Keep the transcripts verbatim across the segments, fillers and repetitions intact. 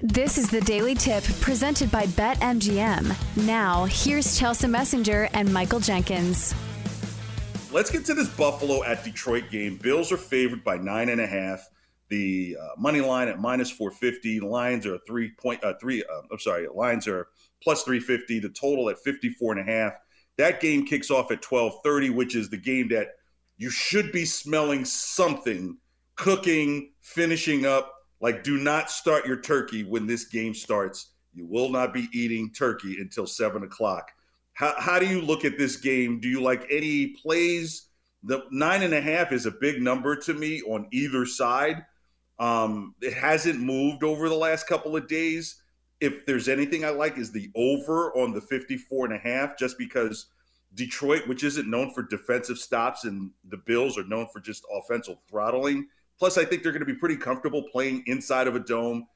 This is the Daily Tip presented by BetMGM. Now, here's Chelsea Messinger and Michael Jenkins. Let's get to this Buffalo at Detroit game. Bills are favored by nine and a half. The uh, money line at minus four fifty. Lions are three point uh, three. Uh, I'm sorry. Lions are plus three fifty. The total at fifty-four and a half. That game kicks off at twelve thirty, which is the game that you should be smelling something, cooking, finishing up. Like, do not start your turkey when this game starts. You will not be eating turkey until seven o'clock. How how do you look at this game? Do you like any plays? The nine and a half is a big number to me on either side. Um, it hasn't moved over the last couple of days. If there's anything I like is the over on the fifty-four and a half, just because Detroit, which isn't known for defensive stops, and the Bills are known for just offensive throttling. Plus, I think they're going to be pretty comfortable playing inside of a dome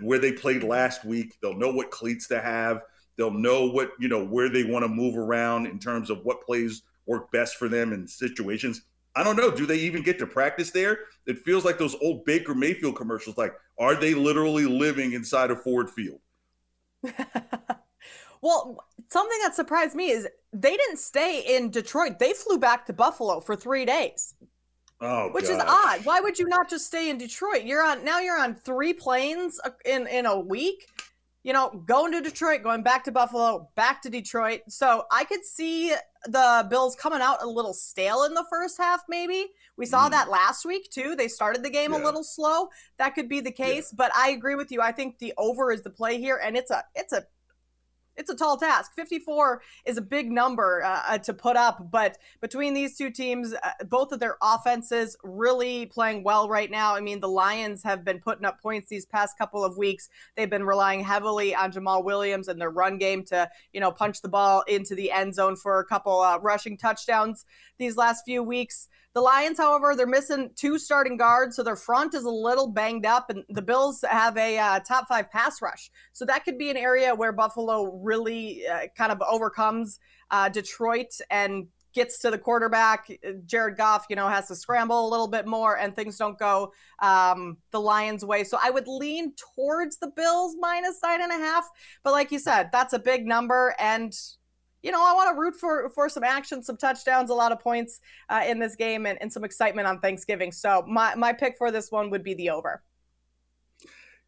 where they played last week. They'll know what cleats to have. They'll know what, you know, where they want to move around in terms of what plays work best for them in situations. I don't know. Do they even get to practice there? It feels like those old Baker Mayfield commercials. Like, are they literally living inside of Ford Field? Well, something that surprised me is they didn't stay in Detroit. They flew back to Buffalo for three days. Oh, which gosh. is odd. Why would you not just stay in Detroit? You're on now. You're on three planes in, in a week. You know, going to Detroit, going back to Buffalo, back to Detroit. So I could see the Bills coming out a little stale in the first half. Maybe we saw mm. that last week too. They started the game yeah. a little slow. That could be the case. Yeah. But I agree with you. I think the over is the play here, and it's a it's a. It's a tall task. fifty-four is a big number uh, to put up, but between these two teams, uh, both of their offenses really playing well right now. I mean, the Lions have been putting up points these past couple of weeks. They've been relying heavily on Jamal Williams and their run game to, you know, punch the ball into the end zone for a couple uh, rushing touchdowns these last few weeks. The Lions, however, they're missing two starting guards, so their front is a little banged up, and the Bills have a uh, top five pass rush. So that could be an area where Buffalo really uh, kind of overcomes uh, Detroit and gets to the quarterback. Jared Goff, you know, has to scramble a little bit more, and things don't go um, the Lions' way. So I would lean towards the Bills minus nine and a half. But like you said, that's a big number, and you know, I want to root for, for some action, some touchdowns, a lot of points uh, in this game, and, and some excitement on Thanksgiving. So my, my pick for this one would be the over.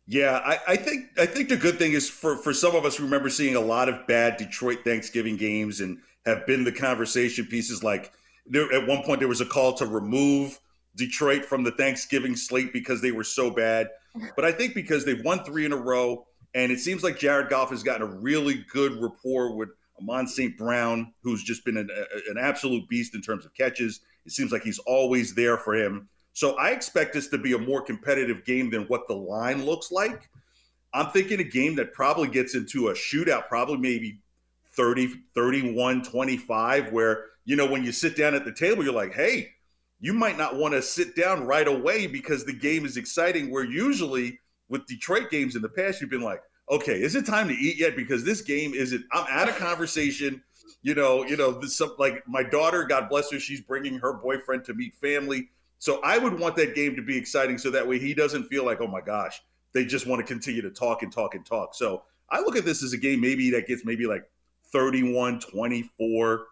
Yeah, I, I think I think the good thing is for, for some of us who remember seeing a lot of bad Detroit Thanksgiving games and have been the conversation pieces. Like there, at one point there was a call to remove Detroit from the Thanksgiving slate because they were so bad. But I think because they've won three in a row, and it seems like Jared Goff has gotten a really good rapport with Amon-Ra Saint Brown, who's just been an, a, an absolute beast in terms of catches. It seems like he's always there for him. So I expect this to be a more competitive game than what the line looks like. I'm thinking a game that probably gets into a shootout, probably maybe thirty, thirty-one, twenty-five, where, you know, when you sit down at the table, you're like, hey, you might not want to sit down right away because the game is exciting, where usually with Detroit games in the past, you've been like, okay, is it time to eat yet? Because this game isn't. I'm out of conversation. You know, you know, this, like my daughter, God bless her, she's bringing her boyfriend to meet family. So I would want that game to be exciting so that way he doesn't feel like, oh my gosh, they just want to continue to talk and talk and talk. So I look at this as a game maybe that gets maybe like thirty-one twenty-four,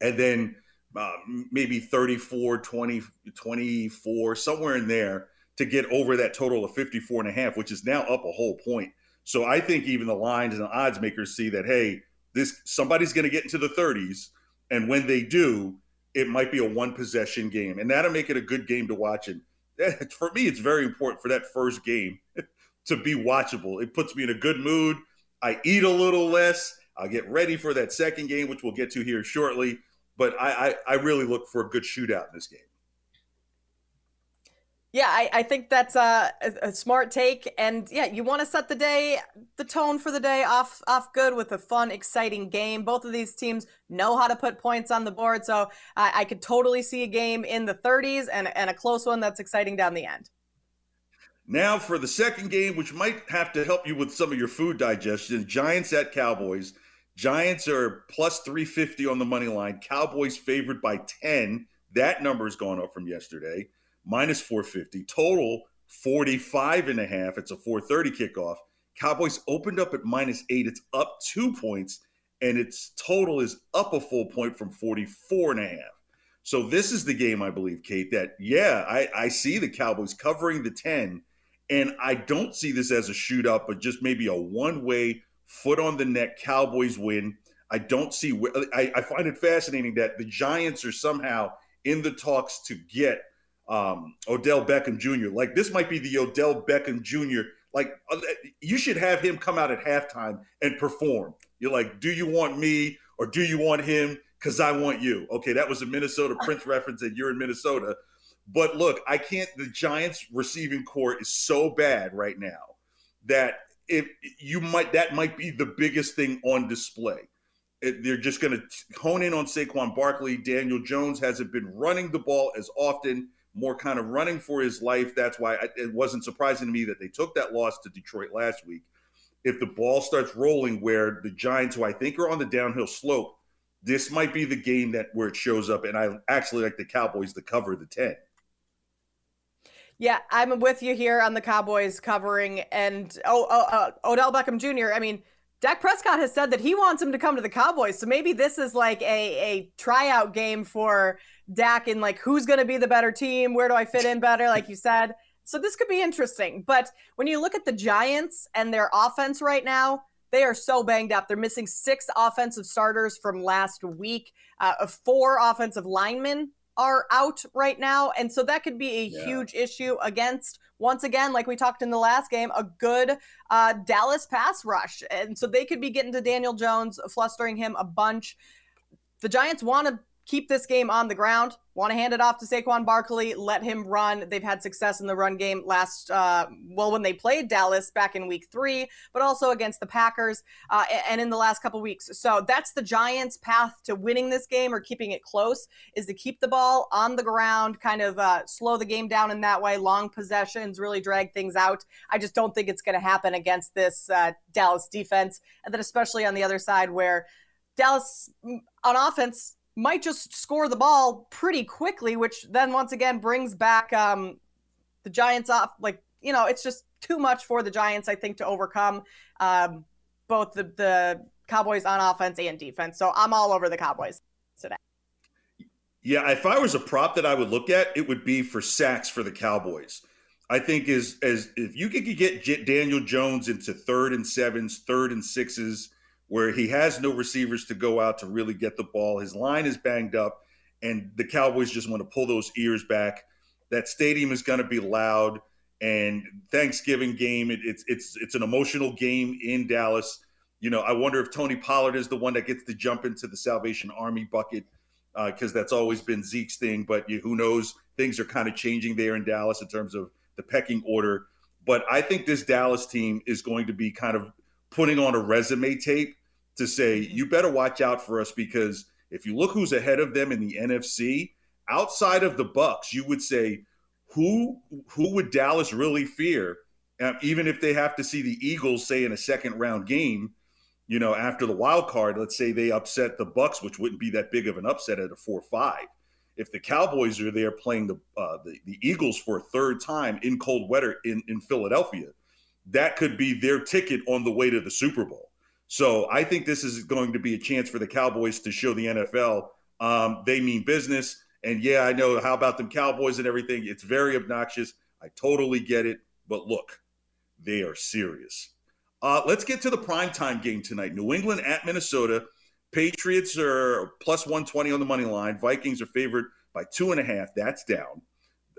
and then uh, maybe thirty-four twenty, twenty-four, somewhere in there to get over that total of fifty-four and a half, which is now up a whole point. So I think even the lines and the odds makers see that, hey, this somebody's going to get into the thirties, and when they do, it might be a one-possession game, and that'll make it a good game to watch. And that, for me, it's very important for that first game to be watchable. It puts me in a good mood. I eat a little less. I'll get ready for that second game, which we'll get to here shortly. But I, I, I really look for a good shootout in this game. Yeah, I, I think that's a, a smart take. And yeah, you want to set the day, the tone for the day off off good with a fun, exciting game. Both of these teams know how to put points on the board. So I, I could totally see a game in the thirties and, and a close one that's exciting down the end. Now for the second game, which might have to help you with some of your food digestion, Giants at Cowboys. Giants are plus three fifty on the money line. Cowboys favored by ten. That number has gone up from yesterday. minus four fifty, total forty-five and a half. It's a four thirty kickoff. Cowboys opened up at minus eight. It's up two points, and its total is up a full point from forty-four and a half. So this is the game, I believe, Kate, that, yeah, I, I see the Cowboys covering the ten, and I don't see this as a shootout, but just maybe a one-way, foot-on-the-neck Cowboys win. I don't see – I, I find it fascinating that the Giants are somehow in the talks to get um, Odell Beckham Junior Like, this might be the Odell Beckham Junior Like, you should have him come out at halftime and perform. You're like, do you want me or do you want him? Because I want you. Okay, that was a Minnesota Prince reference, and you're in Minnesota. But look, I can't – the Giants receiving core is so bad right now that if you might – that might be the biggest thing on display. They're just going to hone in on Saquon Barkley. Daniel Jones hasn't been running the ball as often, more kind of running for his life. That's why I, it wasn't surprising to me that they took that loss to Detroit last week. If the ball starts rolling where the Giants, who I think are on the downhill slope, this might be the game that where it shows up. And I actually like the Cowboys to cover the ten. Yeah, I'm with you here on the Cowboys covering. And oh, oh uh, Odell Beckham Junior, I mean, Dak Prescott has said that he wants him to come to the Cowboys. So maybe this is like a, a tryout game for Dak and like, who's going to be the better team? Where do I fit in better? Like you said, so this could be interesting. But when you look at the Giants and their offense right now, they are so banged up. They're missing six offensive starters from last week. Uh, four offensive linemen are out right now. And so that could be a yeah. huge issue against, once again, like we talked in the last game, a good uh, Dallas pass rush. And so they could be getting to Daniel Jones, flustering him a bunch. The Giants want to keep this game on the ground, want to hand it off to Saquon Barkley, let him run. They've had success in the run game last, uh, well, when they played Dallas back in week three, but also against the Packers uh, and in the last couple weeks. So that's the Giants' path to winning this game or keeping it close, is to keep the ball on the ground, kind of uh, slow the game down in that way, long possessions, really drag things out. I just don't think it's going to happen against this uh, Dallas defense. And then especially on the other side where Dallas on offense might just score the ball pretty quickly, which then once again brings back um, the Giants off. Like, you know, it's just too much for the Giants, I think, to overcome um, both the, the Cowboys on offense and defense. So I'm all over the Cowboys today. Yeah, if I was a prop that I would look at, it would be for sacks for the Cowboys. I think is as if you could get Daniel Jones into third and sevens, third and sixes, where he has no receivers to go out to really get the ball. His line is banged up, and the Cowboys just want to pull those ears back. That stadium is going to be loud, and Thanksgiving game, it, it's it's it's an emotional game in Dallas. You know, I wonder if Tony Pollard is the one that gets to jump into the Salvation Army bucket, because uh, that's always been Zeke's thing, but you, who knows? Things are kind of changing there in Dallas in terms of the pecking order. But I think this Dallas team is going to be kind of putting on a resume tape to say, you better watch out for us, because if you look who's ahead of them in the N F C, outside of the Bucks, you would say, who who would Dallas really fear? Um, even if they have to see the Eagles, say, in a second-round game, you know, after the wild card, let's say they upset the Bucks, which wouldn't be that big of an upset at a four five. If the Cowboys are there playing the, uh, the, the Eagles for a third time in cold weather in, in Philadelphia, that could be their ticket on the way to the Super Bowl. So I think this is going to be a chance for the Cowboys to show the N F L um, they mean business. And, yeah, I know, how about them Cowboys and everything? It's very obnoxious. I totally get it. But, look, they are serious. Uh, let's get to the primetime game tonight. New England at Minnesota. Patriots are plus one twenty on the money line. Vikings are favored by two and a half. That's down.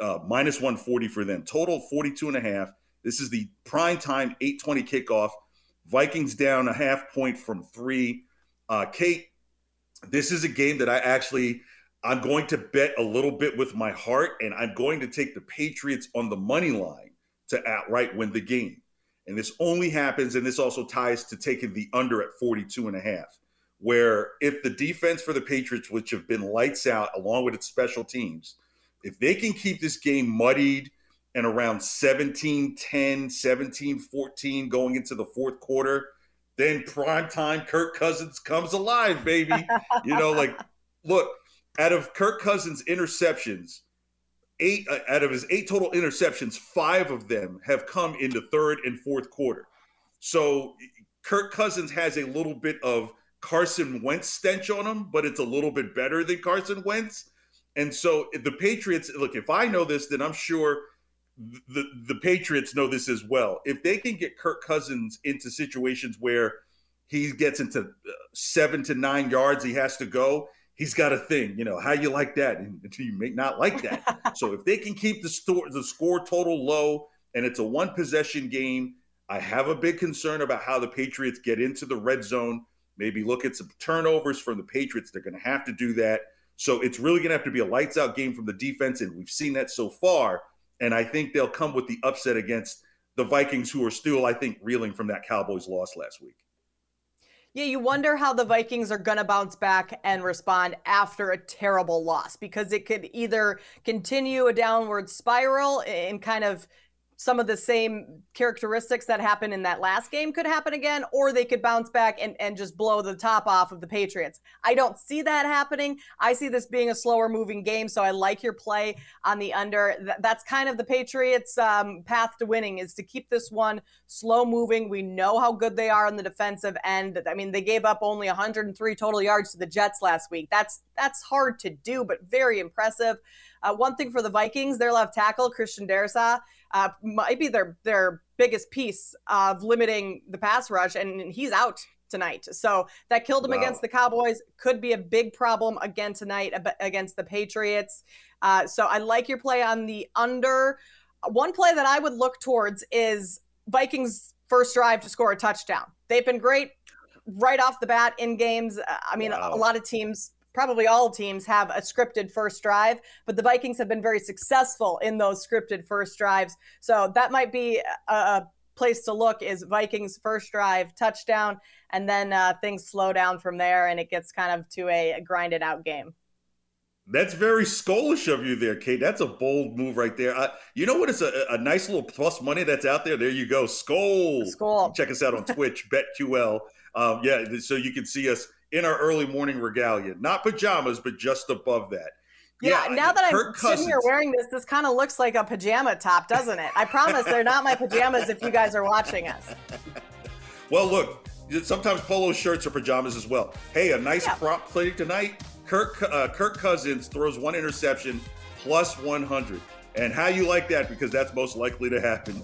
Uh, minus one forty for them. Total forty-two and a half. This is the primetime eight twenty kickoff. Vikings down a half point from three. Uh, Kate, this is a game that I actually, I'm going to bet a little bit with my heart, and I'm going to take the Patriots on the money line to outright win the game. And this only happens, and this also ties to taking the under at forty-two and a half, where if the defense for the Patriots, which have been lights out along with its special teams, if they can keep this game muddied and around seventeen ten, seventeen fourteen going into the fourth quarter, then primetime Kirk Cousins comes alive, baby. You know, like, look, out of Kirk Cousins' interceptions, eight uh, out of his eight total interceptions, five of them have come in the third and fourth quarter. So Kirk Cousins has a little bit of Carson Wentz stench on him, but it's a little bit better than Carson Wentz. And so the Patriots, look, if I know this, then I'm sure the, the Patriots know this as well. If they can get Kirk Cousins into situations where he gets into seven to nine yards, he has to go. He's got a thing, you know, how you like that? And you may not like that. So if they can keep the store, the score total low and it's a one possession game, I have a big concern about how the Patriots get into the red zone. Maybe look at some turnovers from the Patriots. They're going to have to do that. So it's really going to have to be a lights out game from the defense. And we've seen that so far. And I think they'll come with the upset against the Vikings, who are still, I think, reeling from that Cowboys loss last week. Yeah, you wonder how the Vikings are going to bounce back and respond after a terrible loss, because it could either continue a downward spiral and kind of some of the same characteristics that happened in that last game could happen again, or they could bounce back and, and just blow the top off of the Patriots. I don't see that happening. I see this being a slower moving game, so I like your play on the under. That's kind of the Patriots' um, path to winning, is to keep this one slow moving. We know how good they are on the defensive end. I mean, they gave up only one hundred three total yards to the Jets last week. That's, that's hard to do, but very impressive. Uh, one thing for the Vikings, their left tackle, Christian Dersa, uh, might be their their biggest piece of limiting the pass rush, and he's out tonight. So that killed him wow. against the Cowboys. Could be a big problem again tonight against the Patriots. Uh, so I like your play on the under. One play that I would look towards is Vikings' first drive to score a touchdown. They've been great right off the bat in games. Uh, I mean, wow. a, a lot of teams... Probably all teams have a scripted first drive, but the Vikings have been very successful in those scripted first drives. So that might be a, a place to look, is Vikings first drive touchdown, and then uh, things slow down from there, and it gets kind of to a, a grinded out game. That's very Skolish of you there, Kate. That's a bold move right there. I, you know what? It's a, a nice little plus money that's out there. There you go. Skol. Skol. Check us out on Twitch, BetQL. Um, yeah, so you can see us in our early morning regalia, not pajamas, but just above that. Yeah, yeah, now that Kirk I'm Cousins. sitting here wearing this, this kind of looks like a pajama top, doesn't it? I promise they're not my pajamas if you guys are watching us. Well, look, sometimes polo shirts are pajamas as well. Hey, a nice yeah. prop play tonight. Kirk uh, Kirk Cousins throws one interception, plus one hundred. And how you like that, because that's most likely to happen.